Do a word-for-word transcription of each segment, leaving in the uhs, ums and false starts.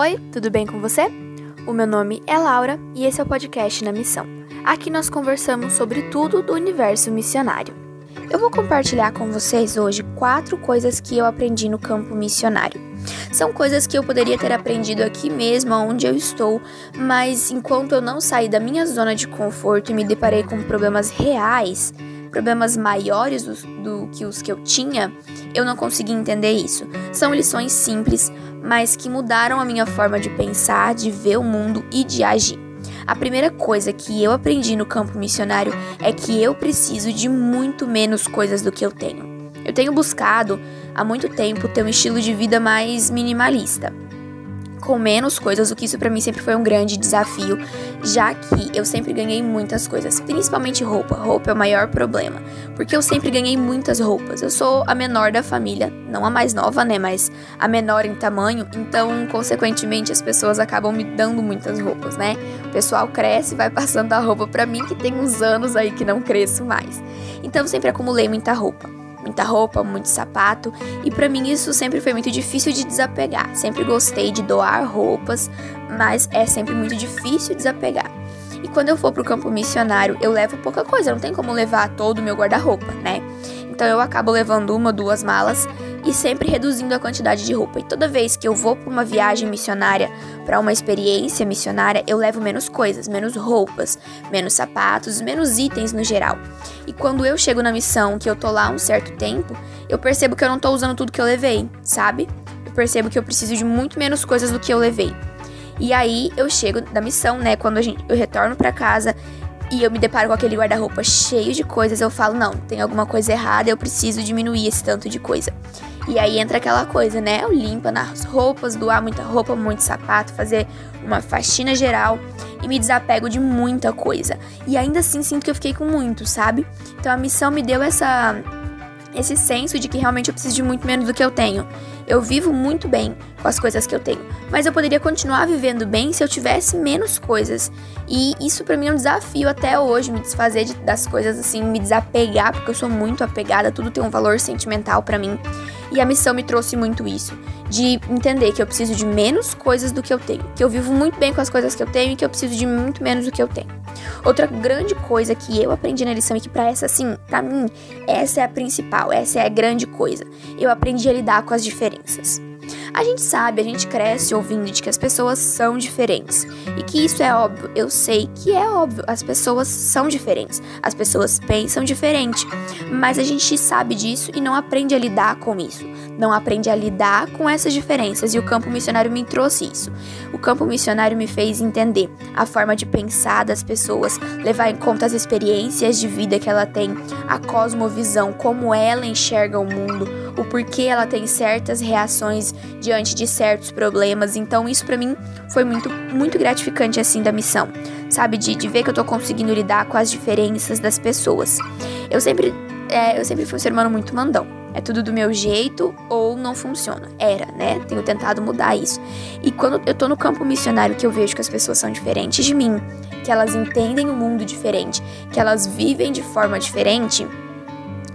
Oi, tudo bem com você? O meu nome é Laura e esse é o podcast Na Missão. Aqui nós conversamos sobre tudo do universo missionário. Eu vou compartilhar com vocês hoje quatro coisas que eu aprendi no campo missionário. São coisas que eu poderia ter aprendido aqui mesmo, onde eu estou, mas enquanto eu não saí da minha zona de conforto e me deparei com problemas reais, problemas maiores do, do que os que eu tinha, eu não consegui entender isso. São lições simples, mas que mudaram a minha forma de pensar, de ver o mundo e de agir. A primeira coisa que eu aprendi no campo missionário é que eu preciso de muito menos coisas do que eu tenho. Eu tenho buscado há muito tempo ter um estilo de vida mais minimalista, com menos coisas, o que isso para mim sempre foi um grande desafio, já que eu sempre ganhei muitas coisas, principalmente roupa. Roupa é o maior problema, porque eu sempre ganhei muitas roupas. Eu sou a menor da família, não a mais nova, né, mas a menor em tamanho, então, consequentemente, as pessoas acabam me dando muitas roupas, né? O pessoal cresce e vai passando a roupa para mim, que tem uns anos aí que não cresço mais. Então, eu sempre acumulei muita roupa. Muita roupa, muito sapato, e pra mim isso sempre foi muito difícil de desapegar. Sempre gostei de doar roupas, mas é sempre muito difícil desapegar. E quando eu for pro campo missionário, eu levo pouca coisa, não tem como levar todo o meu guarda-roupa, né? Então eu acabo levando uma, duas malas e sempre reduzindo a quantidade de roupa. E toda vez que eu vou pra uma viagem missionária, pra uma experiência missionária, eu levo menos coisas, menos roupas, menos sapatos, menos itens no geral. E quando eu chego na missão, que eu tô lá um certo tempo, eu percebo que eu não tô usando tudo que eu levei, sabe? Eu percebo que eu preciso de muito menos coisas do que eu levei. E aí eu chego da missão, né, quando a gente, eu retorno pra casa e eu me deparo com aquele guarda-roupa cheio de coisas, eu falo, não, tem alguma coisa errada, eu preciso diminuir esse tanto de coisa. E aí entra aquela coisa, né, eu limpo nas roupas, doar muita roupa, muito sapato, fazer uma faxina geral e me desapego de muita coisa. E ainda assim sinto que eu fiquei com muito, sabe? Então a missão me deu essa... esse senso de que realmente eu preciso de muito menos do que eu tenho. Eu vivo muito bem com as coisas que eu tenho, mas eu poderia continuar vivendo bem se eu tivesse menos coisas. E isso pra mim é um desafio até hoje, me desfazer de, das coisas assim, me desapegar, porque eu sou muito apegada, tudo tem um valor sentimental pra mim. E a missão me trouxe muito isso, de entender que eu preciso de menos coisas do que eu tenho, que eu vivo muito bem com as coisas que eu tenho e que eu preciso de muito menos do que eu tenho. Outra grande coisa que eu aprendi na lição e que pra essa, assim, pra mim, essa é a principal, essa é a grande coisa. Eu aprendi a lidar com as diferenças. A gente sabe, a gente cresce ouvindo de que as pessoas são diferentes. E que isso é óbvio, eu sei que é óbvio, as pessoas são diferentes. As pessoas pensam diferente. Mas a gente sabe disso e não aprende a lidar com isso. Não aprende a lidar com essas diferenças. E o campo missionário me trouxe isso. O campo missionário me fez entender a forma de pensar das pessoas, levar em conta as experiências de vida que ela tem, a cosmovisão, como ela enxerga o mundo, o porquê ela tem certas reações diante de certos problemas. Então isso pra mim foi muito, muito gratificante assim da missão, sabe, de, de ver que eu tô conseguindo lidar com as diferenças das pessoas. Eu sempre, é, eu sempre fui um ser humano muito mandão, é tudo do meu jeito ou não funciona, era, né, tenho tentado mudar isso. E quando eu tô no campo missionário, que eu vejo que as pessoas são diferentes de mim, que elas entendem o mundo diferente, que elas vivem de forma diferente,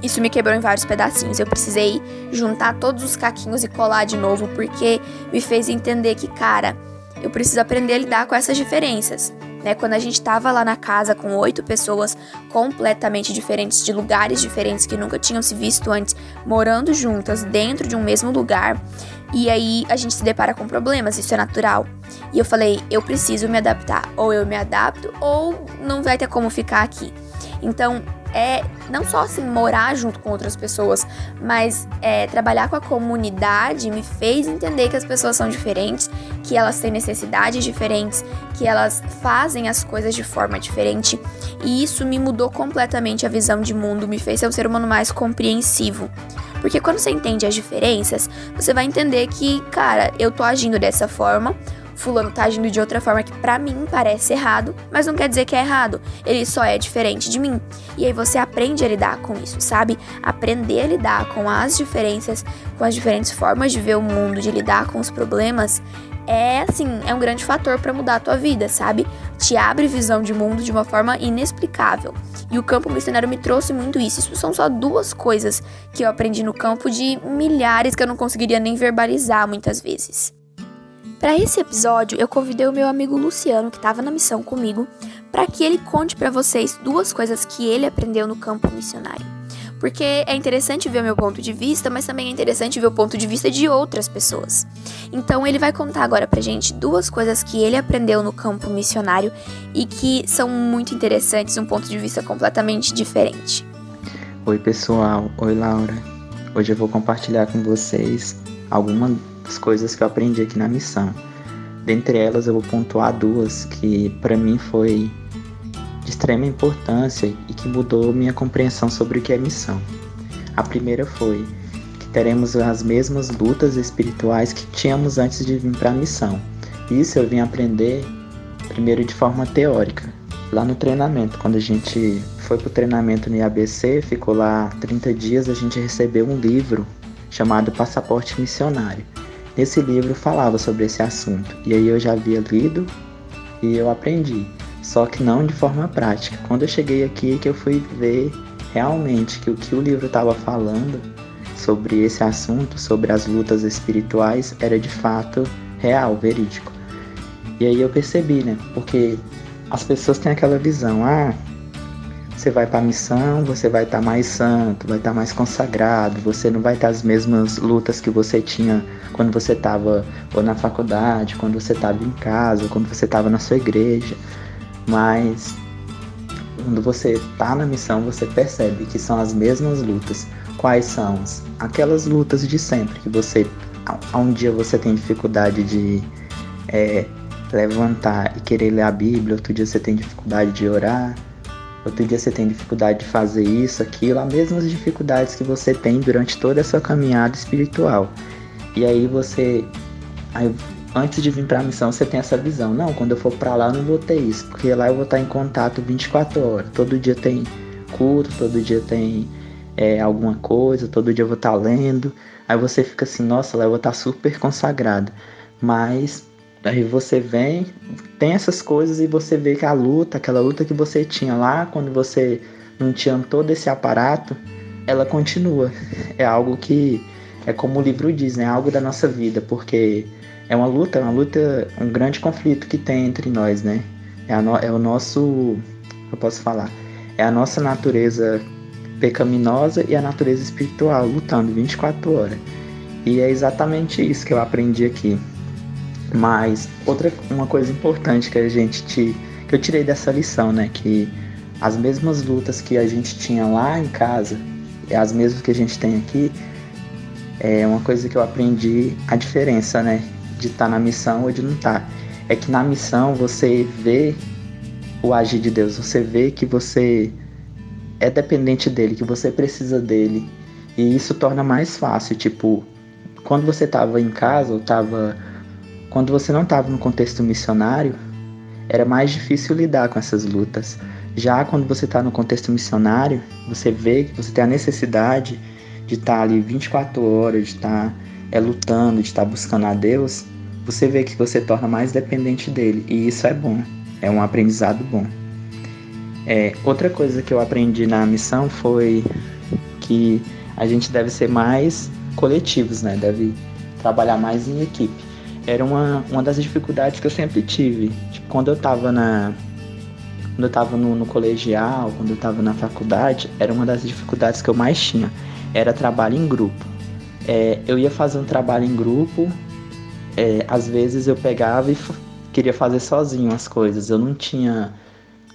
isso me quebrou em vários pedacinhos. Eu precisei juntar todos os caquinhos e colar de novo, porque me fez entender que, cara, eu preciso aprender a lidar com essas diferenças, né? Quando a gente tava lá na casa com oito pessoas completamente diferentes, de lugares diferentes, que nunca tinham se visto antes, morando juntas dentro de um mesmo lugar, e aí a gente se depara com problemas, isso é natural. E eu falei, eu preciso me adaptar, ou eu me adapto, ou não vai ter como ficar aqui. Então, é não só assim, morar junto com outras pessoas, mas é, trabalhar com a comunidade me fez entender que as pessoas são diferentes, que elas têm necessidades diferentes, que elas fazem as coisas de forma diferente. E isso me mudou completamente a visão de mundo, me fez ser um ser humano mais compreensivo. Porque quando você entende as diferenças, você vai entender que, cara, eu tô agindo dessa forma, fulano tá agindo de outra forma que pra mim parece errado, mas não quer dizer que é errado, ele só é diferente de mim. E aí você aprende a lidar com isso, sabe? Aprender a lidar com as diferenças, com as diferentes formas de ver o mundo, de lidar com os problemas, é assim, é um grande fator pra mudar a tua vida, sabe? Te abre visão de mundo de uma forma inexplicável. E o campo missionário me trouxe muito isso. Isso são só duas coisas que eu aprendi no campo, de milhares que eu não conseguiria nem verbalizar muitas vezes. Para esse episódio, eu convidei o meu amigo Luciano, que estava na missão comigo, para que ele conte para vocês duas coisas que ele aprendeu no campo missionário. Porque é interessante ver o meu ponto de vista, mas também é interessante ver o ponto de vista de outras pessoas. Então ele vai contar agora pra gente duas coisas que ele aprendeu no campo missionário e que são muito interessantes, um ponto de vista completamente diferente. Oi pessoal, oi Laura. Hoje eu vou compartilhar com vocês algumas coisas que eu aprendi aqui na missão. Dentre elas eu vou pontuar duas que pra mim foi de extrema importância e que mudou minha compreensão sobre o que é missão. A primeira foi que teremos as mesmas lutas espirituais que tínhamos antes de vir para a missão. Isso eu vim aprender primeiro de forma teórica, lá no treinamento. Quando a gente foi para o treinamento no I A B C, ficou lá trinta dias, a gente recebeu um livro chamado Passaporte Missionário. Nesse livro falava sobre esse assunto, e aí eu já havia lido e eu aprendi. Só que não de forma prática. Quando eu cheguei aqui que eu fui ver realmente que o que o livro estava falando sobre esse assunto, sobre as lutas espirituais, era de fato real, verídico. E aí eu percebi, né? Porque as pessoas têm aquela visão, ah, você vai para a missão, você vai estar mais santo, vai estar mais consagrado, você não vai ter as mesmas lutas que você tinha quando você estava ou na faculdade, quando você estava em casa, quando você estava na sua igreja. Mas quando você está na missão, você percebe que são as mesmas lutas. Quais são? Aquelas lutas de sempre, que você, um dia você tem dificuldade de é, levantar e querer ler a Bíblia, outro dia você tem dificuldade de orar, outro dia você tem dificuldade de fazer isso, aquilo, as mesmas dificuldades que você tem durante toda a sua caminhada espiritual. E aí você... Aí, antes de vir para a missão, você tem essa visão. Não, quando eu for para lá eu não vou ter isso, porque lá eu vou estar em contato vinte e quatro horas. Todo dia tem culto, todo dia tem é, alguma coisa, todo dia eu vou estar lendo. Aí você fica assim, nossa, lá eu vou estar super consagrado. Mas aí você vem, tem essas coisas e você vê que a luta, aquela luta que você tinha lá, quando você não tinha todo esse aparato, ela continua. É algo que, é como o livro diz, né? É algo da nossa vida, porque... É uma luta, uma luta, um grande conflito que tem entre nós, né? É, a no, é o nosso, eu posso falar, é a nossa natureza pecaminosa e a natureza espiritual lutando vinte e quatro horas. E é exatamente isso que eu aprendi aqui. Mas outra uma coisa importante que a gente te, que eu tirei dessa lição, né? Que as mesmas lutas que a gente tinha lá em casa, é as mesmas que a gente tem aqui. É uma coisa que eu aprendi, a diferença, né? De estar na missão ou de não estar. É que na missão você vê o agir de Deus, você vê que você é dependente dele, que você precisa dele. E isso torna mais fácil, tipo, quando você estava em casa, ou tava, quando você não estava no contexto missionário, era mais difícil lidar com essas lutas. Já quando você está no contexto missionário, você vê que você tem a necessidade de estar ali vinte e quatro horas, de estar... é lutando, de estar buscando a Deus, você vê que você torna mais dependente dele. E isso é bom, é um aprendizado bom. É, outra coisa que eu aprendi na missão foi que a gente deve ser mais coletivos, né? Deve trabalhar mais em equipe. Era uma, uma das dificuldades que eu sempre tive. Tipo, quando eu estava na... Quando eu estava no, no colegial, quando eu estava na faculdade, era uma das dificuldades que eu mais tinha. Era trabalho em grupo. É, eu ia fazer um trabalho em grupo, é, às vezes eu pegava e f- queria fazer sozinho as coisas. Eu não tinha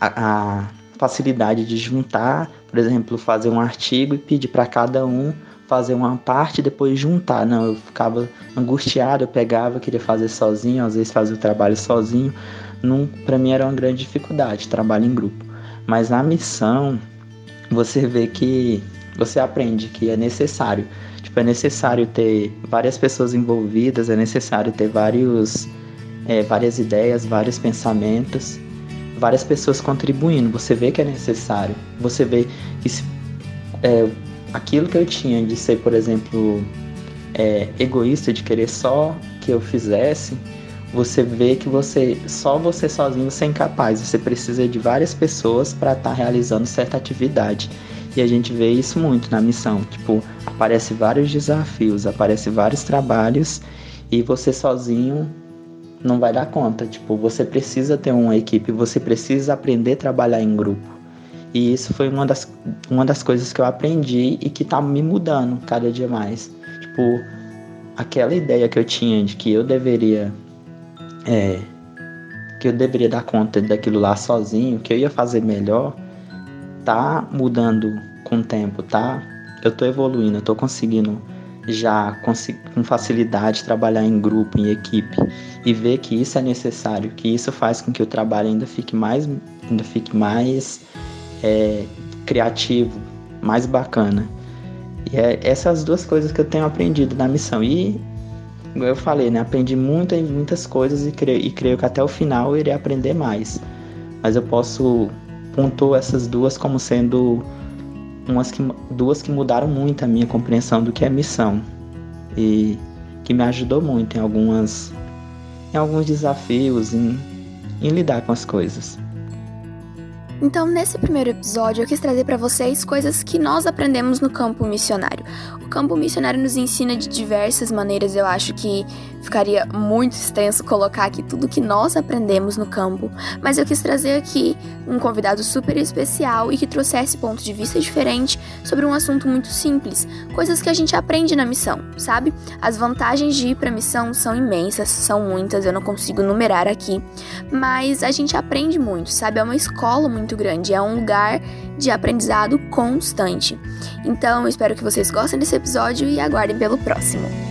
a, a facilidade de juntar, por exemplo, fazer um artigo e pedir para cada um fazer uma parte e depois juntar. Não, eu ficava angustiado, eu pegava, queria fazer sozinho, às vezes fazia o trabalho sozinho. Para mim era uma grande dificuldade, trabalho em grupo. Mas na missão, você vê que... Você aprende que é necessário. Tipo, é necessário ter várias pessoas envolvidas, é necessário ter vários, é, várias ideias, vários pensamentos, várias pessoas contribuindo. Você vê que é necessário. Você vê que se, é, aquilo que eu tinha de ser, por exemplo, é, egoísta, de querer só que eu fizesse, você vê que você, só você sozinho você é incapaz. Você precisa de várias pessoas para estar realizando certa atividade. E a gente vê isso muito na missão, tipo, aparecem vários desafios, aparecem vários trabalhos e você sozinho não vai dar conta. Tipo, você precisa ter uma equipe, você precisa aprender a trabalhar em grupo. E isso foi uma das, uma das coisas que eu aprendi e que tá me mudando cada dia mais. Tipo, aquela ideia que eu tinha de que eu deveria... É, que eu deveria dar conta daquilo lá sozinho, que eu ia fazer melhor, tá mudando com o tempo, tá? Eu tô evoluindo, eu tô conseguindo já consi- com facilidade trabalhar em grupo, em equipe, e ver que isso é necessário, que isso faz com que o trabalho ainda fique mais, ainda fique mais é, criativo, mais bacana. E é essas duas coisas que eu tenho aprendido na missão. E eu falei, né? Aprendi muito em muitas coisas e creio, e creio que até o final eu irei aprender mais. Mas eu posso pontuar essas duas como sendo umas que, duas que mudaram muito a minha compreensão do que é missão. E que me ajudou muito em, algumas, em alguns desafios, em, em lidar com as coisas. Então, nesse primeiro episódio, eu quis trazer para vocês coisas que nós aprendemos no campo missionário. O campo missionário nos ensina de diversas maneiras. Eu acho que ficaria muito extenso colocar aqui tudo que nós aprendemos no campo, mas eu quis trazer aqui um convidado super especial e que trouxesse ponto de vista diferente sobre um assunto muito simples, coisas que a gente aprende na missão, sabe? As vantagens de ir para a missão são imensas, são muitas, eu não consigo numerar aqui, mas a gente aprende muito, sabe? É uma escola muito grande, é um lugar de aprendizado constante. Então, eu espero que vocês gostem desse episódio e aguardem pelo próximo.